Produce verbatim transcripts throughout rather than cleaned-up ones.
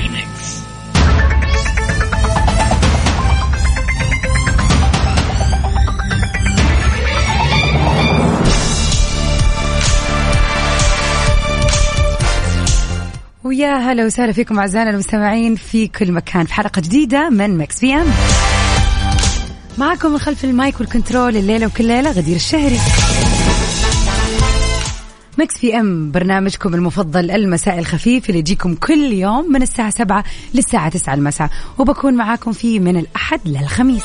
الميكس. ويا هلا وسهلا فيكم أعزائنا المستمعين في كل مكان في حلقة جديدة من ميكس بي أم، معكم من خلف المايك والكنترول الليلة وكل ليلة غدير الشهري. ميكس بي أم برنامجكم المفضل المساء الخفيف اللي يجيكم كل يوم من الساعة سبعة للساعة تسعة المساء، وبكون معاكم فيه من الأحد للخميس،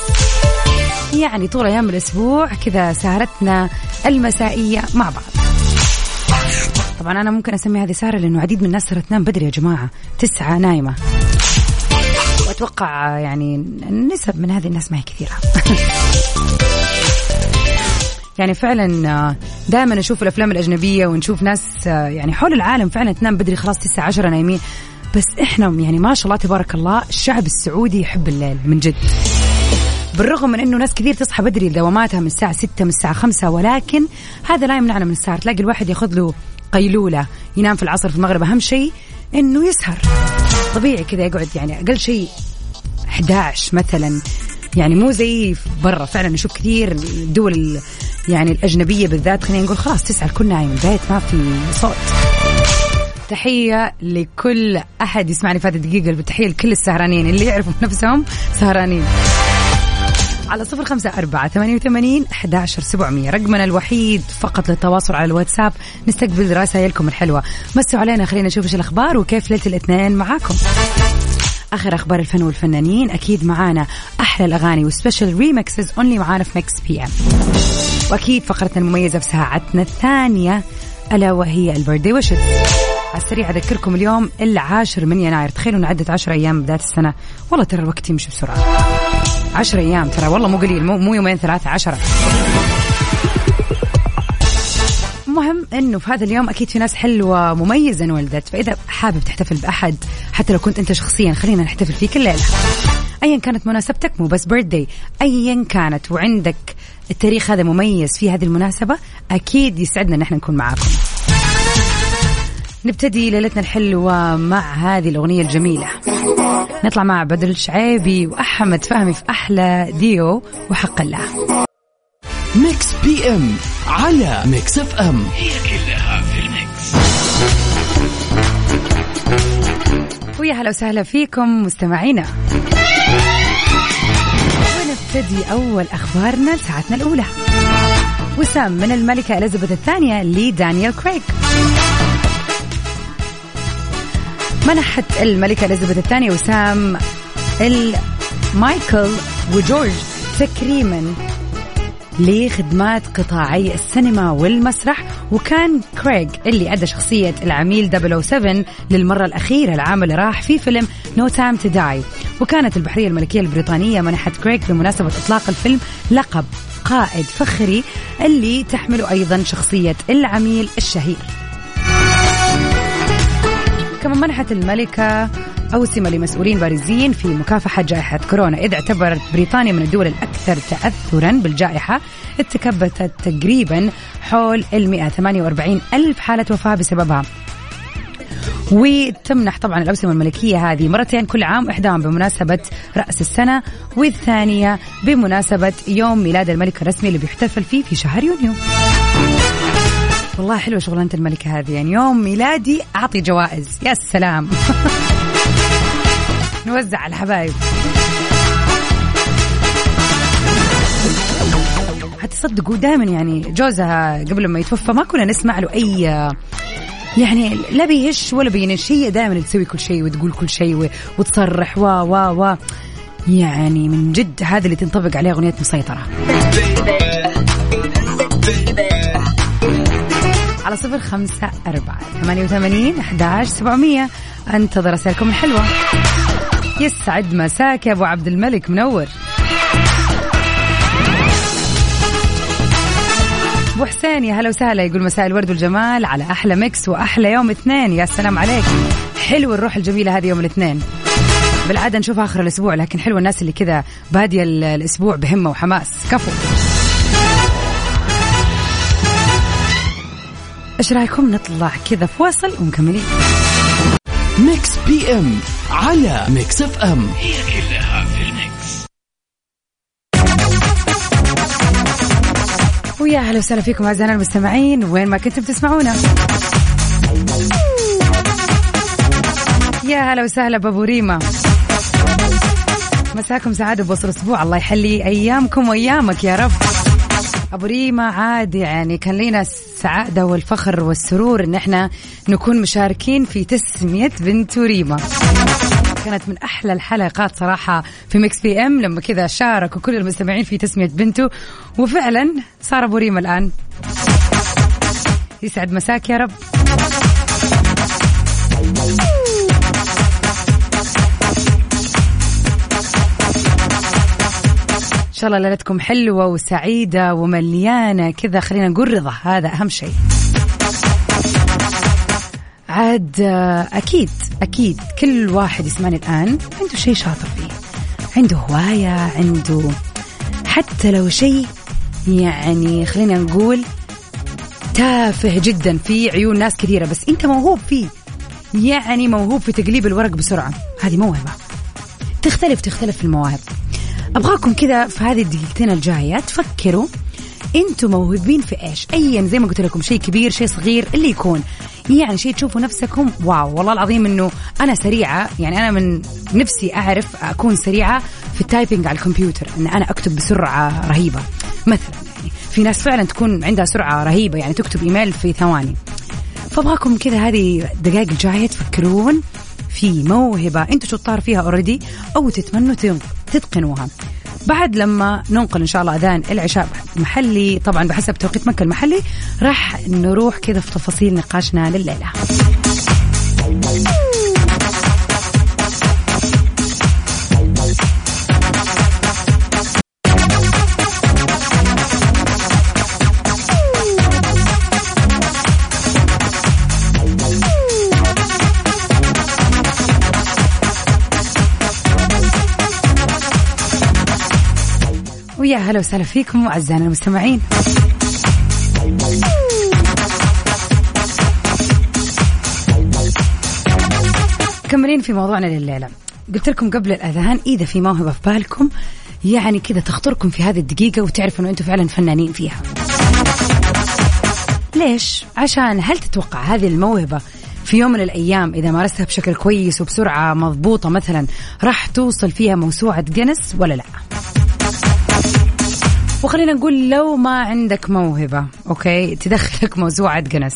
يعني طول أيام الأسبوع كذا سهرتنا المسائية مع بعض. طبعا أنا ممكن أسمي هذه سهرة لأنه عديد من الناس صارت تنام بدري يا جماعة، تسعة نايمة، وأتوقع يعني النسب من هذه الناس ما هي كثيرة. يعني فعلا دائما نشوف الأفلام الأجنبية ونشوف ناس يعني حول العالم فعلا تنام بدري، خلاص تسعة عشرة نايمين، بس إحنا يعني ما شاء الله تبارك الله الشعب السعودي يحب الليل من جد، بالرغم من أنه ناس كثير تصحى بدري لدواماتها من الساعة ستة من الساعة خمسة، ولكن هذا لا يمنعنا من السهر. تلاقي الواحد ياخذ له قيلولة، ينام في العصر في المغرب، أهم شيء أنه يسهر طبيعي كذا، يقعد يعني أقل شيء أحد عشر مثلا، يعني مو زي برا. فعلا نشوف كثير الدول يعني الأجنبية بالذات، خلينا نقول خلاص تسعة الكل نايم البيت ما في صوت. تحية لكل أحد يسمعني في هذه الدقيقة، بالتحية لكل السهرانين اللي يعرفوا نفسهم سهرانين، على صفر خمسة أربعة ثمانية وثمانين أحد عشر سبعمية رقمنا الوحيد فقط للتواصل على الواتساب. نستقبل رسائلكم الحلوة، مسوا علينا، خلينا نشوف إيش الأخبار وكيف ليلة الاثنين معاكم. آخر أخبار الفن والفنانين أكيد معانا، أحلى الأغاني وسبيشل ريمكسز أونلي معانا في ميكس بي أم، وأكيد فقرتنا المميزة في ساعتنا الثانية ألا وهي البردي وشت. على السريع أذكركم اليوم العاشر من يناير، تخيلوا نعدت عشر أيام بداية السنة، والله ترى الوقت يمشي بسرعة، عشر أيام ترى والله مو قليل، مو, مو يومين ثلاثة، عشرة. المهم أنه في هذا اليوم أكيد في ناس حلوة مميزة انولدت، فإذا حابب تحتفل بأحد حتى لو كنت أنت شخصيا، خلينا نحتفل فيه كل ليلة أيا كانت مناسبتك، مو بس بيرثدي أيا كانت، وعندك التاريخ هذا مميز في هذه المناسبة، أكيد يسعدنا نحن نكون معاكم. نبتدي ليلتنا الحلوة مع هذه الأغنية الجميلة، نطلع مع بدر الشعابي وأحمد فهمي في أحلى ديو وحق الله. ميكس بي أم على ميكس اف أم، هي كلها في الميكس. ويا هلا وسهلا فيكم مستمعينا، ونبتدي أول أخبارنا لساعتنا الأولى، وسام من الملكة إليزابيث الثانية لدانيال كريغ. منحت الملكة إليزابيث الثانية وسام مايكل وجورج تكريما لخدمات قطاعي السينما والمسرح، وكان كريغ اللي أدى شخصية العميل صفر صفر سبعة للمرة الأخيرة العام اللي راح في فيلم No Time to Die. وكانت البحرية الملكية البريطانية منحت كريغ بمناسبة إطلاق الفيلم لقب قائد فخري اللي تحمل أيضا شخصية العميل الشهير. كما منحت الملكة أوسمة لمسؤولين بارزين في مكافحة جائحة كورونا، إذ اعتبرت بريطانيا من الدول الأكثر تأثرا بالجائحة، تكبدت تقريبا حول مئة وثمانية وأربعين ألف حالة وفاة بسببها. وتمنح طبعا الأوسمة الملكية هذه مرتين كل عام، إحداهم بمناسبة رأس السنة والثانية بمناسبة يوم ميلاد الملكة الرسمي اللي بيحتفل فيه في شهر يونيو. والله حلوة شغلانة الملكة هذه، يعني يوم ميلادي أعطي جوائز، يا السلام. نوزع على الحبايب. هتصدقوا دائما يعني جوزها قبل ما يتوفى ما كنا نسمع له أي يعني لا بيهش ولا بينش، هي دائما تسوي كل شيء وتقول كل شيء وتصرح و و و يعني من جد هذا اللي تنطبق عليه أغنية مسيطرة. على صفر خمسة أربعة ثمانية وثمانين أحد عشر سبعمية أنتظر رسائلكم الحلوة. يسعد مساك يا أبو عبد الملك، منور. ابو حسين يا هلا وسهلا، يقول مساء الورد والجمال على احلى ميكس واحلى يوم اثنين. يا سلام عليك، حلو الروح الجميله هذه يوم الاثنين، بالعاده نشوفها اخر الاسبوع، لكن حلو الناس اللي كذا باديه الاسبوع بهمه وحماس. كفو. ايش رايكم نطلع كذا فواصل ومكملين؟ ميكس بي ام على ميكس اف ام، هي كلها في الميكس. ويا اهلا وسهلا فيكم اعزائنا المستمعين وين ما كنتم تسمعونا. يا هلا وسهلا بابو ريما، مساكم سعاده بوصل اسبوع، الله يحلي ايامكم وايامك يا رب. ابو ريما عادي، يعني كان لينا السعاده والفخر والسرور ان احنا نكون مشاركين في تسميه بنت ريما. كانت من احلى الحلقات صراحه في ميكس بي ام لما كذا شاركوا كل المستمعين في تسميه بنته، وفعلا صار ابو ريما الان. يسعد مساك يا رب. إن شاء الله ليلتكم حلوة وسعيدة ومليانة كذا، خلينا نقول رضا، هذا أهم شيء. عاد أكيد أكيد كل واحد يسمعني الآن عنده شيء شاطر فيه، عنده هواية، عنده حتى لو شيء يعني خلينا نقول تافه جدا في عيون ناس كثيرة، بس أنت موهوب فيه، يعني موهوب في تقليب الورق بسرعة، هذه موهبة. تختلف تختلف المواهب. أبغاكم كذا في هذه الدقيقتين الجاية تفكروا أنتوا موهوبين في إيش، أيا زي ما قلت لكم، شيء كبير شيء صغير اللي يكون، يعني شيء تشوفوا نفسكم واو والله العظيم أنه أنا سريعة، يعني أنا من نفسي أعرف أكون سريعة في التايبينج على الكمبيوتر، أن أنا أكتب بسرعة رهيبة مثلا. يعني في ناس فعلا تكون عندها سرعة رهيبة، يعني تكتب إيميل في ثواني. فأبغاكم كذا هذه الدقائق الجاية تفكرون في موهبة أنتوا شطار فيها أوريدي أو تتمنوا تتقنوها. بعد لما ننقل إن شاء الله أذان العشاء محلي، طبعا بحسب توقيت مكة المحلي، راح نروح كذا في تفاصيل نقاشنا لليلة. يا هلا وسهلا فيكم أعزائنا المستمعين. كملين في موضوعنا لليلة. قلت لكم قبل الأذان إذا في موهبة في بالكم يعني كذا تخطركم في هذه الدقيقة وتعرفوا أنه أنتم فعلا فنانين فيها. ليش؟ عشان هل تتوقع هذه الموهبة في يوم من الأيام إذا مارستها بشكل كويس وبسرعة مضبوطة مثلا راح توصل فيها موسوعة جينيس ولا لأ؟ وخلينا نقول لو ما عندك موهبة أوكي تدخلك موسوعة جينيس،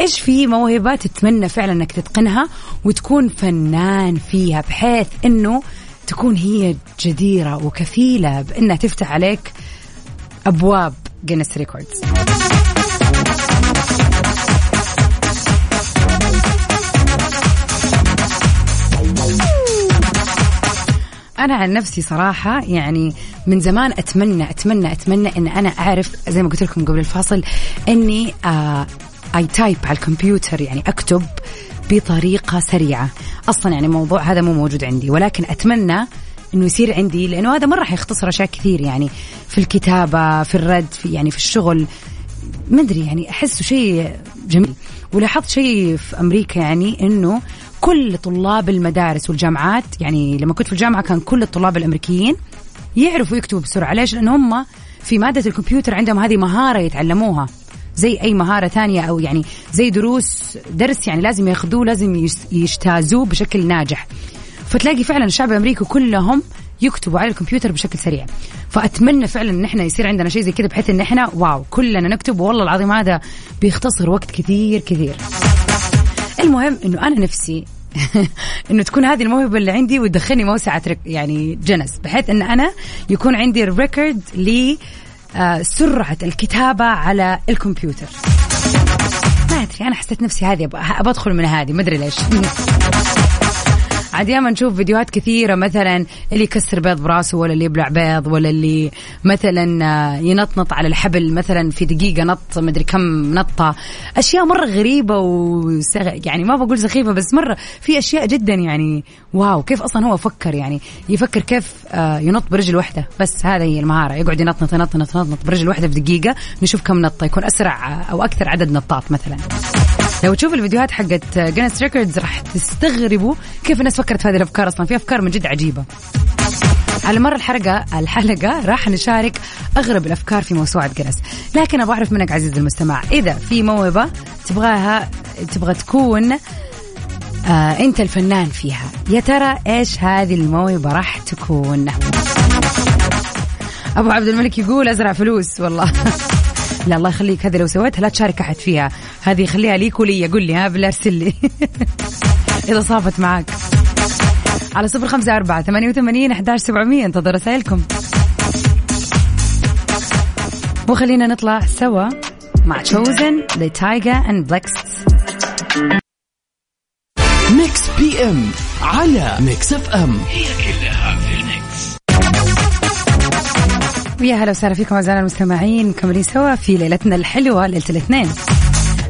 إيش في موهبة تتمنى فعلا أنك تتقنها وتكون فنان فيها بحيث أنه تكون هي جديرة وكفيلة بأنها تفتح عليك أبواب جينيس ريكوردز؟ أنا عن نفسي صراحة يعني من زمان أتمنى أتمنى أتمنى إن أنا أعرف زي ما قلت لكم قبل الفاصل إني أي تايب على الكمبيوتر، يعني أكتب بطريقة سريعة. أصلا يعني موضوع هذا مو موجود عندي، ولكن أتمنى إنه يصير عندي، لأنه هذا ما راح يختصر أشياء كثير، يعني في الكتابة، في الرد، في يعني في الشغل، ما أدري يعني أحسه شيء جميل. ولاحظت شيء في أمريكا يعني إنه كل طلاب المدارس والجامعات، يعني لما كنت في الجامعة كان كل الطلاب الأمريكيين يعرفوا يكتبوا بسرعة. ليش؟ لأن هم في مادة الكمبيوتر عندهم هذه مهارة يتعلموها زي أي مهارة ثانية، أو يعني زي دروس درس يعني لازم ياخذوه، لازم يجتازوه بشكل ناجح. فتلاقي فعلا الشعب الأمريكي كلهم يكتبوا على الكمبيوتر بشكل سريع. فأتمنى فعلا إن إحنا يصير عندنا شيء زي كده بحيث إن إحنا واو كلنا نكتب، والله العظيم هذا بيختصر وقت كثير كثير. المهم إنه أنا نفسي إنه تكون هذه الموهبة اللي عندي وتدخلني موسعة يعني جينيس، بحيث إن أنا يكون عندي ريكورد لسرعة الكتابة على الكمبيوتر. ما أدري، أنا حسيت نفسي هذه أبغى أدخل من هذه، ما أدري ليش. عاد ياما نشوف فيديوهات كثيرة مثلا اللي يكسر بيض براسه ولا اللي يبلع بيض ولا اللي مثلا ينطنط على الحبل مثلا في دقيقة نط مدري كم نطة. أشياء مرة غريبة وسغ... يعني ما بقول سخيفة بس مرة في أشياء جدا يعني واو كيف أصلا هو فكر يعني يفكر كيف ينط برجل واحدة بس. هذه المهارة يقعد ينطنط ينطنط ينطنط برجل واحدة في دقيقة نشوف كم نطة يكون أسرع أو أكثر عدد نطات مثلا. لو تشوف الفيديوهات حقت جينيس ريكوردز راح تستغربوا كيف الناس فكرت في هذه الأفكار. أصلا في أفكار من جد عجيبة. على مر الحلقة الحلقة راح نشارك أغرب الأفكار في موسوعة جينيس. لكن أبغى أعرف منك عزيزي المستمع إذا في موهبة تبغاها تبغى تكون آه أنت الفنان فيها، يا ترى إيش هذه الموهبة راح تكون؟ أبو عبد الملك يقول أزرع فلوس والله. لا الله يخليك هذه لو سويتها لا تشارك أحد فيها، هذه خليها ليك ولي. قل لي ها بلا أرسل لي إذا صافت معك على صفر خمسة أربعة ثمانية وثمانين أحداش سبعمية. انتظر رسائلكم وخلينا نطلع سوا مع تشوزن لتايجا أند بلكس. ميكس بي أم على ميكس أف أم هي كلها في الميكس. ويا هلا وسهلا فيكم أعزائنا المستمعين، مكملين سوا في ليلتنا الحلوة ليلة الاثنين.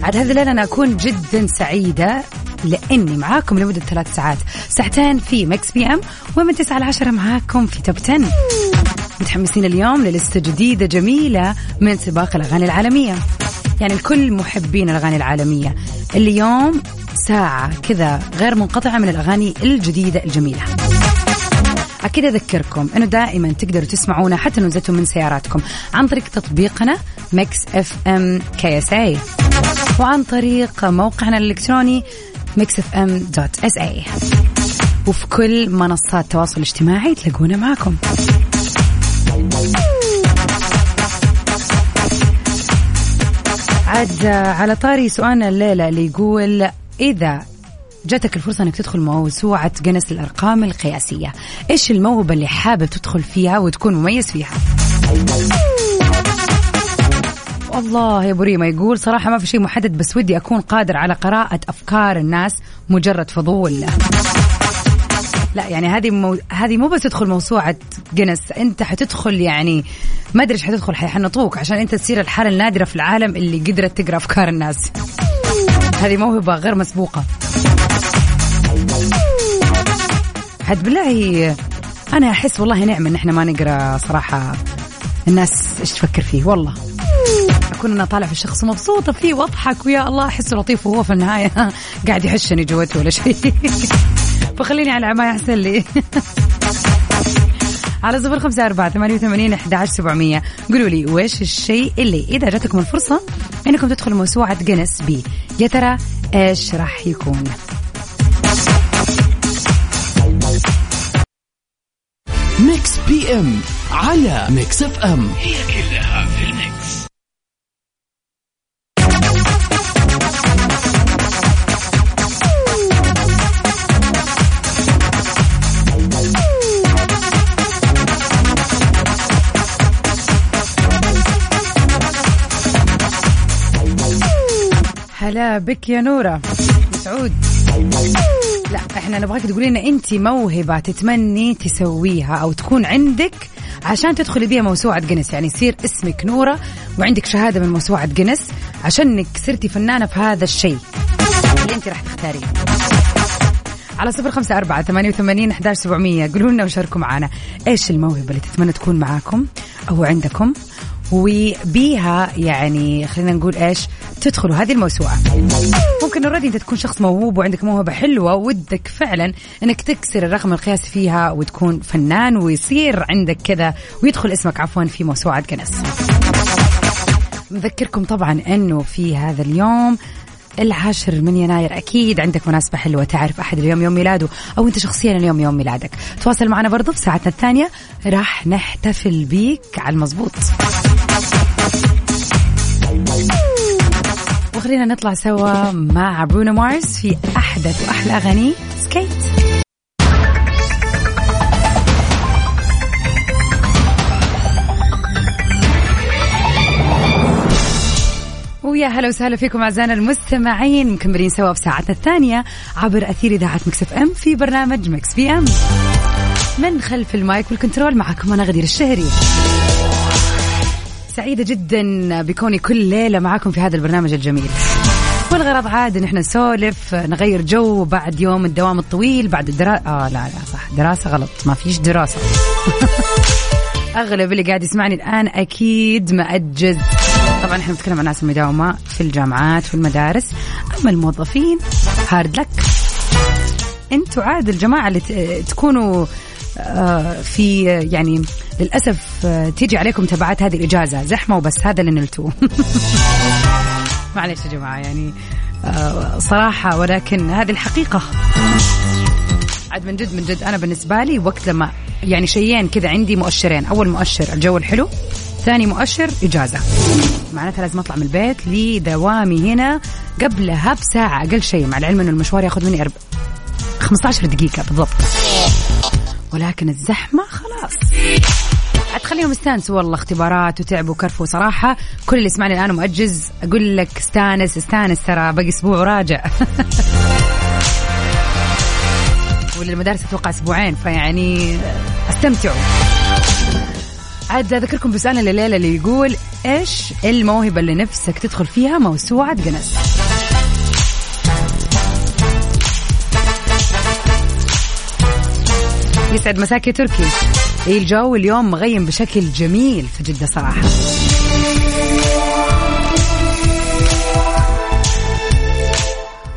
عاد هذه الليلة أنا أكون جدا سعيدة لأني معاكم لمدة ثلاث ساعات، ساعتين في ميكس بي أم ومن تسعة لعشرة معاكم في توب عشرة. متحمسين اليوم للستة جديدة جميلة من سباق الأغاني العالمية، يعني الكل محبين الأغاني العالمية. اليوم ساعة كذا غير منقطعة من الأغاني الجديدة الجميلة. أكيد أذكركم أنه دائما تقدروا تسمعونا حتى لو نزلتوا من سياراتكم عن طريق تطبيقنا ميكس اف ام كي اس اي وعن طريق موقعنا الإلكتروني ميكس اف ام دوت اس اي، وفي كل منصات التواصل الاجتماعي تلاقونا معكم. عاد على طاري سؤالنا الليلة اللي يقول إذا جاتك الفرصة أنك تدخل موسوعة جينيس الأرقام القياسية، إيش الموهبة اللي حابب تدخل فيها وتكون مميز فيها؟ والله يا بريمة يقول صراحة ما في شيء محدد، بس ودي أكون قادر على قراءة أفكار الناس مجرد فضول. لا يعني هذه مو... هذه مو بس تدخل موسوعة جينيس، أنت حتدخل يعني ما أدري إيش حتدخل، حيحنطوك عشان أنت تصير الحالة النادرة في العالم اللي قدرت تقرأ أفكار الناس. هذه موهبة غير مسبوقة. حد بالله أنا أحس والله نعمة إن إحنا ما نقرأ صراحة الناس إيش تفكر فيه. والله أكون أنا طالع في الشخص ومبسوطة فيه وأضحك ويا الله أحسه لطيف وهو في النهاية قاعد يحشني جوته ولا شيء. فخليني على عماية أحسن لي. على صفر خمسة أربعة ثمانية وثمانين أحداش سبعمية قولوا لي وإيش الشيء اللي إذا جاتكم الفرصة إنكم تدخلوا موسوعة جينيس بي، يا ترى إيش راح يكون؟ ميكس بي أم على ميكس أف أم هي كلها في الميكس. هلا بك يا نورة مسعود. لا احنا نبغاك تقولي لنا انت موهبة تتمني تسويها او تكون عندك عشان تدخلي بيها موسوعة جينيس، يعني يصير اسمك نورة وعندك شهادة من موسوعة جينيس عشانك صرتي فنانة في هذا الشيء اللي انت راح تختاريه. على صفر خمسة أربعة ثمانية وثمانين أحداش سبعمية قولوا لنا وشاركوا معنا ايش الموهبة اللي تتمنى تكون معاكم او عندكم وبيها يعني خلينا نقول ايش تدخلوا هذه الموسوعة. ممكن اوريدي انت تكون شخص موهوب وعندك موهبة حلوة ودك فعلا انك تكسر الرقم القياسي فيها وتكون فنان ويصير عندك كذا ويدخل اسمك عفوا في موسوعة جينيس. نذكركم طبعا انه في هذا اليوم العاشر من يناير اكيد عندك مناسبة حلوة، تعرف احد اليوم يوم ميلاده او انت شخصيا اليوم يوم ميلادك، تواصل معنا برضو في ساعتنا الثانية راح نحتفل بيك على المظبوط. وخلينا نطلع سوا مع برونو مارس في أحدث وأحلى أغاني سكيت. ويا هلا وسهلا فيكم أعزائنا المستمعين، مكملين سوا في ساعتنا الثانية عبر أثير إذاعة ميكس إف إم في برنامج ميكس بي إم. من خلف المايك والكنترول معكم أنا غدير الشهري، سعيدة جدا بكوني كل ليلة معكم في هذا البرنامج الجميل. والغرض عاد نحن نسولف، نغير جو بعد يوم الدوام الطويل، بعد الدراسة. آه لا لا صح، دراسة غلط، ما فيش دراسة. أغلب اللي قاعد يسمعني الآن أكيد مأجز. طبعا احنا نتكلم عن الناس المداومة في الجامعات والمدارس، أما الموظفين هارد لك انتوا، عاد الجماعة اللي تكونوا في يعني للأسف تيجي عليكم تبعات هذه الإجازة زحمة وبس، هذا اللي نلتوه. معلش يا جماعة يعني صراحة، ولكن هذه الحقيقة. عاد من جد من جد أنا بالنسبة لي وقت لما يعني شيئين كذا، عندي مؤشرين، أول مؤشر الجو الحلو، ثاني مؤشر إجازة، معناتها لازم أطلع من البيت لدوامي هنا قبلها بساعة أقل شيء، مع العلم أنه المشوار يأخذ مني أرب... خمسة عشر دقيقة بالضبط، ولكن الزحمة خلاص هتخليهم استانسوا، والله اختبارات وتعب وكرفوا. صراحة كل اللي سمعني الآن مؤجز، أقول لك استانس استانس، ترى باقي أسبوع وراجع. وللمدارس أتوقع أسبوعين، فيعني استمتعوا. عاد أذكركم بسؤالنا الليلة اللي يقول إيش الموهبة اللي نفسك تدخل فيها موسوعة جينيس؟ يسعد مساك يا تركي. إيه الجو اليوم مغيم بشكل جميل في جدة صراحة.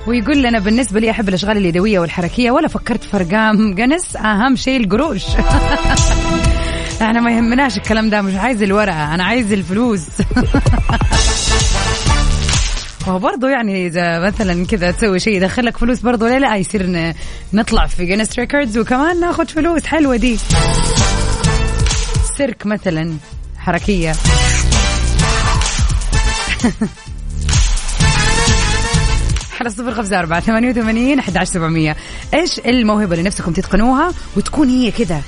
ويقول لنا بالنسبة لي أحب الأشغال اليدوية والحركية، ولا فكرت في أرقام جينيس، أهم شيء القروش. احنا ما يهمناش الكلام ده، مش عايز الورقة، أنا عايز الفلوس. وهو برضو يعني إذا مثلا كذا تسوي شيء يدخلك فلوس برضو، ليه لا؟ يصير نطلع في جينيس ريكوردز وكمان ناخد فلوس حلوة دي. سيرك مثلا، حركية. على صفر خمسة أربعة ثمانية وثمانين أحد عشر سبعمية. إيش الموهبة اللي نفسكم تتقنوها وتكون هي كذا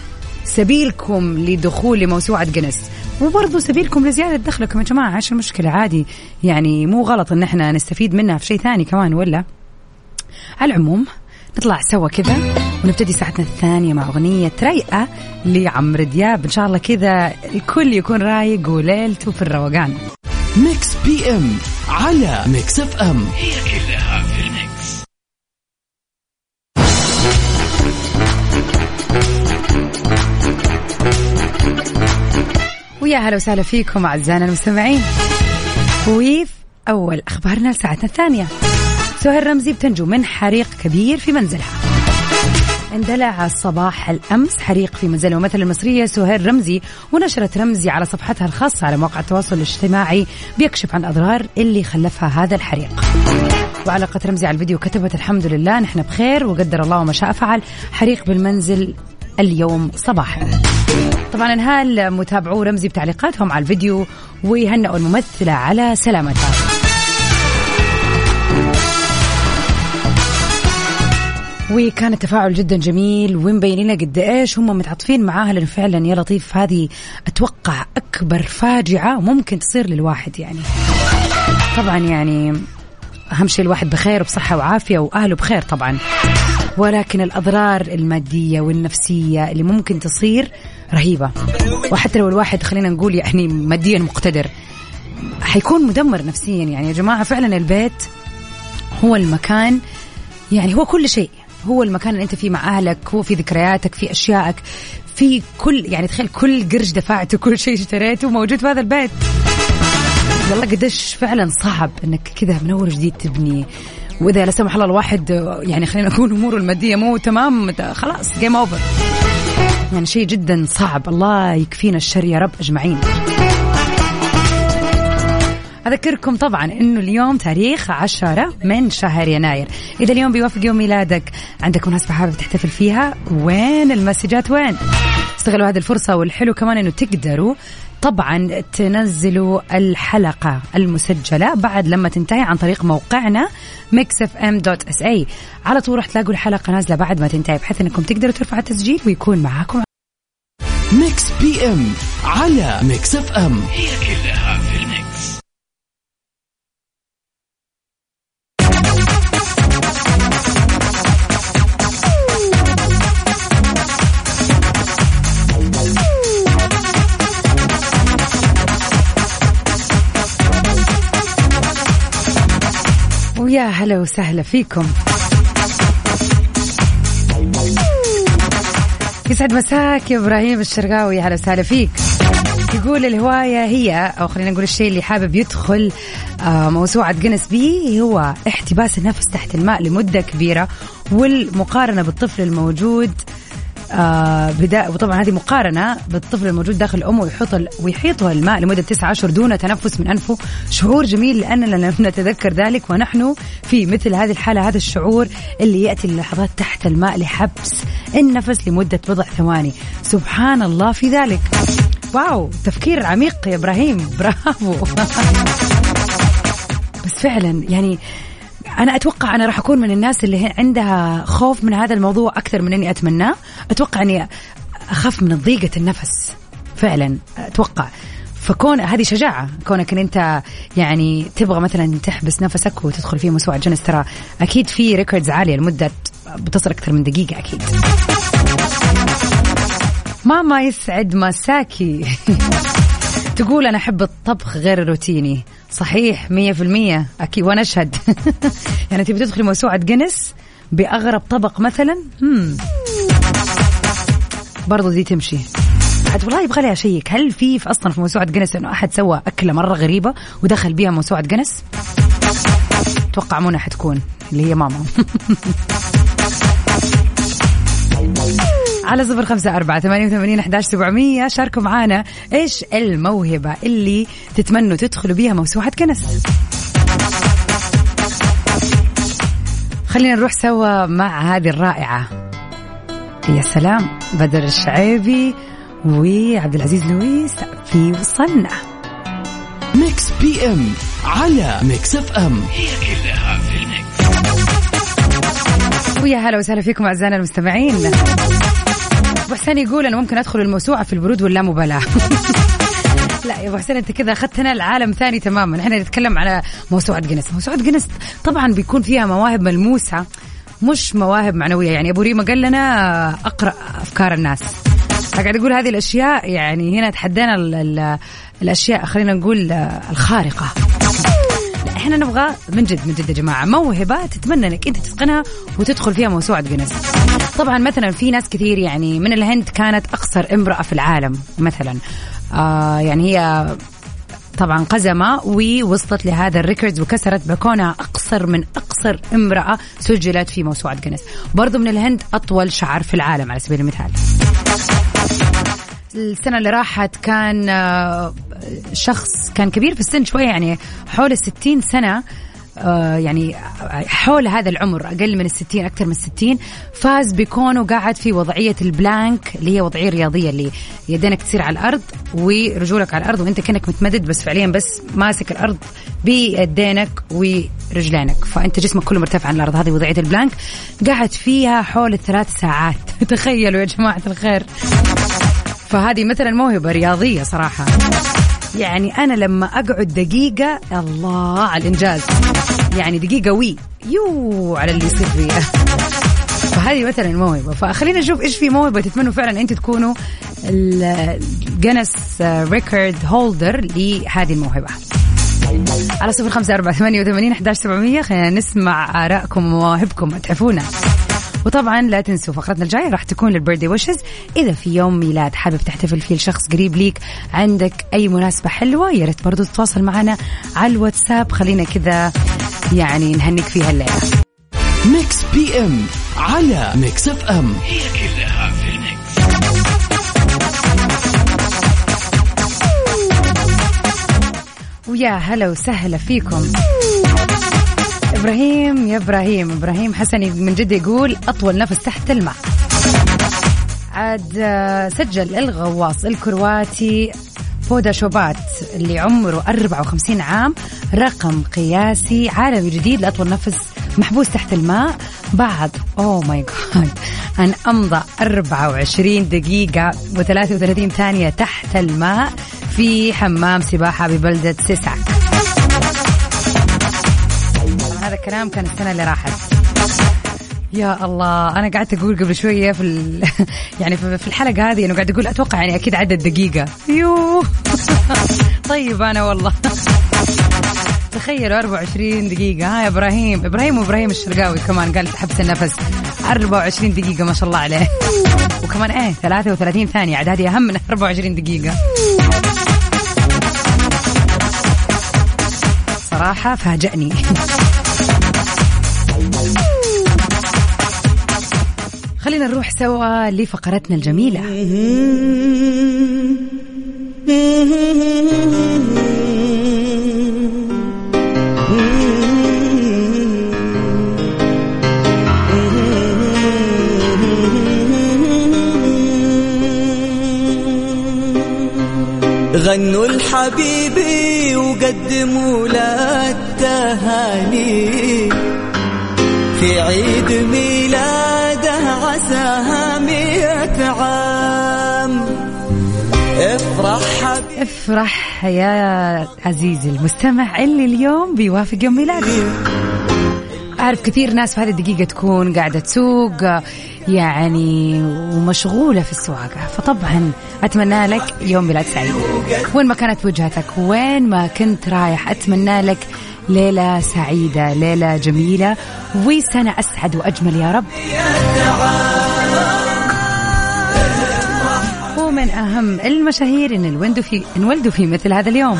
سبيلكم لدخول لموسوعة جينيس، وبرضو سبيلكم لزيادة دخلكم يا جماعة، عاش المشكلة عادي، يعني مو غلط إن إحنا نستفيد منها في شيء ثاني كمان. ولا على العموم نطلع سوا كذا ونبتدي ساعتنا الثانية مع أغنية رايقة لعمرو دياب، إن شاء الله كذا الكل يكون رايق وليلته في الروقان. ميكس بي إم على ميكس إف إم، هي كلها في الميكس. ويا هلا وسهلا فيكم أعزائنا المستمعين، ويف أول أخبارنا لساعتنا الثانية. سهير رمزي بتنجو من حريق كبير في منزلها. اندلع صباح الأمس حريق في منزل الممثلة المصرية سهير رمزي، ونشرت رمزي على صفحتها الخاصة على مواقع التواصل الاجتماعي بيكشف عن الأضرار اللي خلفها هذا الحريق. وعلقت رمزي على الفيديو كتبت: الحمد لله نحن بخير، وقدر الله ما شاء فعل، حريق بالمنزل اليوم صباحا. طبعا انهال متابعو رمزي بتعليقاتهم على الفيديو ويهنئوا الممثلة على سلامتها. وكان التفاعل جدا جميل، ومبين لنا قد ايش هم متعاطفين معاها، لأنه فعلا يا لطيف هذه اتوقع اكبر فاجعة ممكن تصير للواحد. يعني طبعا يعني اهم شيء الواحد بخير وبصحة وعافية واهله بخير طبعا، ولكن الأضرار المادية والنفسية اللي ممكن تصير رهيبة، وحتى لو الواحد خلينا نقول يعني ماديا مقتدر حيكون مدمر نفسيا. يعني يا جماعة فعلا البيت هو المكان، يعني هو كل شيء، هو المكان اللي انت فيه مع أهلك، هو في ذكرياتك، في أشيائك، في كل يعني تخيل كل قرش دفعته، كل شيء اشتريته موجود في هذا البيت. والله قديش فعلا صعب انك كذا من أول جديد تبني، وإذا لا سمح الله الواحد يعني خلينا نقول أموره المادية مو تمام، خلاص جيم أوفر، يعني شيء جدا صعب. الله يكفينا الشر يا رب أجمعين. أذكركم طبعا أنه اليوم تاريخ عشرة من شهر يناير، إذا اليوم بيوافق يوم ميلادك، عندك مناسبة حابب تحتفل فيها، وين المسجات وين؟ استغلوا هذه الفرصة. والحلو كمان أنه تقدروا طبعا تنزلوا الحلقة المسجلة بعد لما تنتهي عن طريق موقعنا mix f m dot s a، على طول رح تلاقوا الحلقة نازلة بعد ما تنتهي، بحيث انكم تقدروا ترفعوا التسجيل ويكون معاكم ميكس بي ام على ميكس اف ام، هي كلها في الميكس. هلا وسهلا فيكم. يسعد مساك يا إبراهيم الشرقاوي، هلا وسهلا فيك. يقول الهواية هي، أو خلينا نقول الشيء اللي حابب يدخل موسوعة جينيس بيه، هو احتباس النفس تحت الماء لمدة كبيرة والمقارنة بالطفل الموجود آه بدأ، وطبعا هذه مقارنة بالطفل الموجود داخل أمه ويحط ويحيطه الماء لمدة تسعة أشهر دون تنفس من أنفه. شعور جميل لأننا لم نتذكر ذلك ونحن في مثل هذه الحالة، هذا الشعور اللي يأتي للحظات تحت الماء لحبس النفس لمدة بضع ثواني. سبحان الله في ذلك. واو، تفكير عميق يا إبراهيم، برافو. بس فعلا يعني أنا أتوقع أنا راح أكون من الناس اللي عندها خوف من هذا الموضوع أكثر من أني أتمناه. أتوقع أني أخاف من ضيقة النفس فعلا، أتوقع. فكون هذه شجاعة كونك أن أنت يعني تبغى مثلا تحبس نفسك وتدخل فيه موسوعة جينيس، ترى أكيد في ريكوردز عالية لمدة بتصل أكثر من دقيقة أكيد. ماما يسعد مساكي. تقول أنا أحب الطبخ غير الروتيني. صحيح مية في المية أكيد، وأنا أشهد. يعني تبي تدخلي موسوعة جينيس بأغرب طبق مثلا، هم برضو دي تمشي. عاد والله يبغى لي أشيك هل في أصلا في موسوعة جينيس إنه أحد سوى أكلة مرة غريبة ودخل بيها موسوعة جينيس. توقع منى حتكون اللي هي ماما. على صفر خمسة أربعة ثمانية وثمانين أحداش سبعمية شاركوا معانا إيش الموهبة اللي تتمنوا تدخلوا بيها موسوعة جينيس. خلينا نروح سوا مع هذه الرائعة. يا سلام، بدر الشعابي وعبد العزيز لويس في وصلنا. ميكس بي ام على ميكس اف ام، هي كلها في الميكس. ويا هلا وسهلا فيكم أعزائنا المستمعين. أبو حسين يقول أنا ممكن أدخل الموسوعة في البرود واللامبالاة. لا يا أبو حسين، أنت كذا أخذتنا لعالم ثاني تماما. إحنا نتكلم على موسوعة جينيس. موسوعة جينيس طبعا بيكون فيها مواهب ملموسة مش مواهب معنوية. يعني أبو ريما قال لنا أقرأ أفكار الناس، قاعد يقول هذه الأشياء. يعني هنا تحدينا ال ال الأشياء، خلينا نقول الخارقة. إحنا نبغى من جد من جد يا جماعة موهبة تتمنى إنك أنت تتقنها وتدخل فيها موسوعة جينيس. طبعا مثلا في ناس كثير يعني من الهند كانت أقصر امرأة في العالم مثلا، آه يعني هي طبعا قزمة ووصلت لهذا الريكورد وكسرت بكونها أقصر من أقصر امرأة سجلت في موسوعة جينيس. برضو من الهند أطول شعر في العالم على سبيل المثال. السنة اللي راحت كان شخص كان كبير في السن شوية، يعني حول الستين سنة، يعني حول هذا العمر، أقل من الستين أكثر من الستين، فاز بكونه قاعد في وضعية البلانك اللي هي وضعية رياضية اللي يدينك تصير على الأرض ورجولك على الأرض وإنت كأنك متمدد، بس فعليا بس ماسك الأرض بيدينك ورجلينك، فأنت جسمك كله مرتفع عن الأرض. هذه وضعية البلانك قاعد فيها حول ثلاث ساعات. تخيلوا يا جماعة الخير. فهذه مثلا موهبة رياضية صراحة. يعني أنا لما أقعد دقيقة، الله على الإنجاز، يعني دقيقة وي يو على اللي يصير فيها. فهذه مثلا موهبة. فخلينا نشوف إيش في موهبة تتمنوا فعلا أنت تكونوا الجينيس ريكورد هولدر لهذه الموهبة. على صفر خمسة أربعة ثمانية وثمانين أحداش سبعمية خلينا نسمع آرائكم ومواهبكم، أتعفونا. وطبعا لا تنسوا فقرتنا الجاية راح تكون للبيردي ويشز. إذا في يوم ميلاد حابب تحتفل فيه لشخص قريب ليك، عندك أي مناسبة حلوة، يا ريت برضو تتواصل معنا على الواتساب. خلينا كذا يعني نهنيك فيها الليلة. ميكس بي ام على ميكس اف ام، هي كلها في الميكس. ويا هلا وسهلا فيكم. إبراهيم يا إبراهيم إبراهيم حسني من جد يقول أطول نفس تحت الماء. عاد سجل الغواص الكرواتي بودا شوبات اللي عمره أربعة وخمسين عام رقم قياسي عالمي جديد لأطول نفس محبوس تحت الماء بعد أوه ماي جاد أن أمضى أربعة وعشرين دقيقة وثلاثة وثلاثين ثانية تحت الماء في حمام سباحة ببلدة سيساك. هذا الكلام كان السنة اللي راحت. يا الله، أنا قعدت أقول قبل شوية في ال... يعني في الحلقة هذه أنا قاعد أقول أتوقع يعني أكيد عدد دقيقة. يوه. طيب أنا والله تخيلوا أربعة وعشرين دقيقة. ها إبراهيم إبراهيم وإبراهيم الشرقاوي كمان قال حبس النفس أربعة وعشرين دقيقة ما شاء الله عليه. وكمان إيه ثلاثة وثلاثين ثانية، عاد هذه أهم من أربعة وعشرين دقيقة صراحة. فاجأني. خلينا نروح سوا لفقرتنا الجميلة. غنوا لحبيبي وقدموا له التهاني في عيد ميلاده، عساها مئة عام. افرح حبيبي افرح يا عزيزي المستمع اللي اليوم بيوافق يوم ميلاده. أعرف كثير ناس في هذه الدقيقة تكون قاعدة تسوق يعني ومشغولة في السواقة، فطبعا أتمنى لك يوم ميلاد سعيد وين ما كانت وجهتك، وين ما كنت رايح. أتمنى لك ليلة سعيدة، ليلة جميلة، وسنة أسعد وأجمل يا رب. ومن أهم المشاهير إن الوندو في انولدوا في مثل هذا اليوم.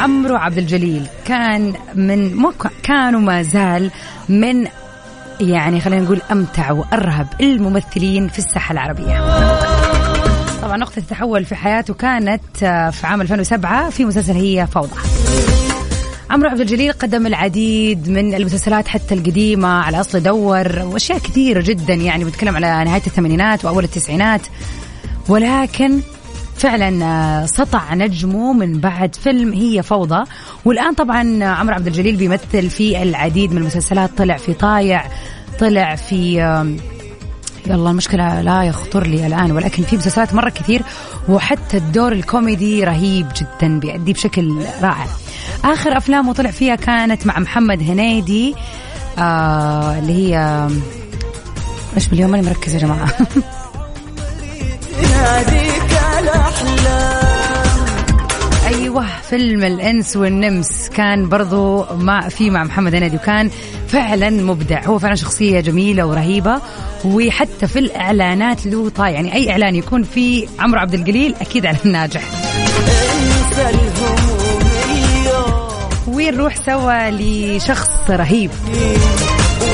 عمرو عبد الجليل كان من مو كان وما زال من يعني خلينا نقول أمتع وأرهب الممثلين في الساحة العربية. طبعا نقطة التحول في حياته كانت في عام ألفين وسبعة في مسلسل هي فوضى. عمرو عبد الجليل قدم العديد من المسلسلات حتى القديمة على أصل دور وأشياء كثيرة جدا، يعني بتكلم على نهاية الثمانينات وأول التسعينات، ولكن فعلا سطع نجمه من بعد فيلم هي فوضى. والآن طبعا عمرو عبد الجليل بيمثل في العديد من المسلسلات، طلع في طايع، طلع في يلا المشكلة لا يخطر لي الآن، ولكن في مسلسلات مرة كثير، وحتى الدور الكوميدي رهيب جدا بيأديه بشكل رائع. آخر أفلام وطلع فيها كانت مع محمد هنيدي آه اللي هي مش اليوم أنا مركز يا جماعة. أيوة فيلم الإنس والنمس كان برضو مع في مع محمد هنيدي، وكان فعلا مبدع. هو فعلا شخصية جميلة ورهيبة، وحتى في الإعلانات له طاي، يعني أي إعلان يكون فيه عمرو عبد الجليل أكيد على الناجح. ونروح سوا لشخص رهيب.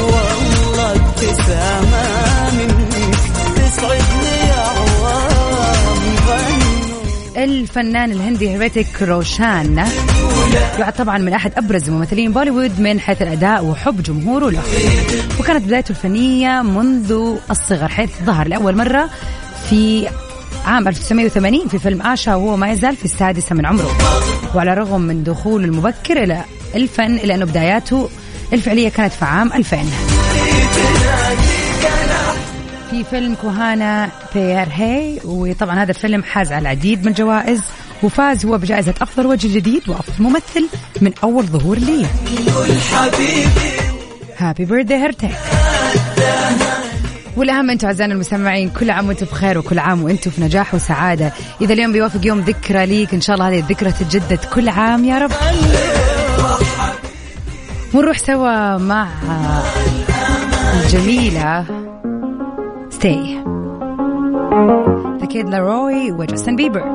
والله ابتسامة منك تسعدني. الفنان الهندي هريتيك روشان يعد طبعا من أحد أبرز ممثلين بوليوود من حيث الأداء وحب جمهوره له، وكانت بدايته الفنية منذ الصغر حيث ظهر لأول مرة في عام ألف وتسعمائة وثمانين في فيلم آشا وهو ما يزال في السادسة من عمره. وعلى الرغم من دخوله المبكر إلى الفن إلا أن بداياته الفعلية كانت في عام ألفين في فيلم كوهانا بيار هاي، وطبعا هذا الفيلم حاز على العديد من الجوائز، وفاز هو بجائزة أفضل وجه جديد وأفضل ممثل من أول ظهور ليه. هابي بيرثدي هرتك. والأهم أنتوا أعزائنا المستمعين كل عام وأنتوا بخير، وكل عام وأنتوا في نجاح وسعادة. إذا اليوم بيوافق يوم ذكرى ليك إن شاء الله هذه الذكرى تتجدد كل عام يا رب. ونروح سوا مع الجميلة The Kid LAROI وجاستن بيبر.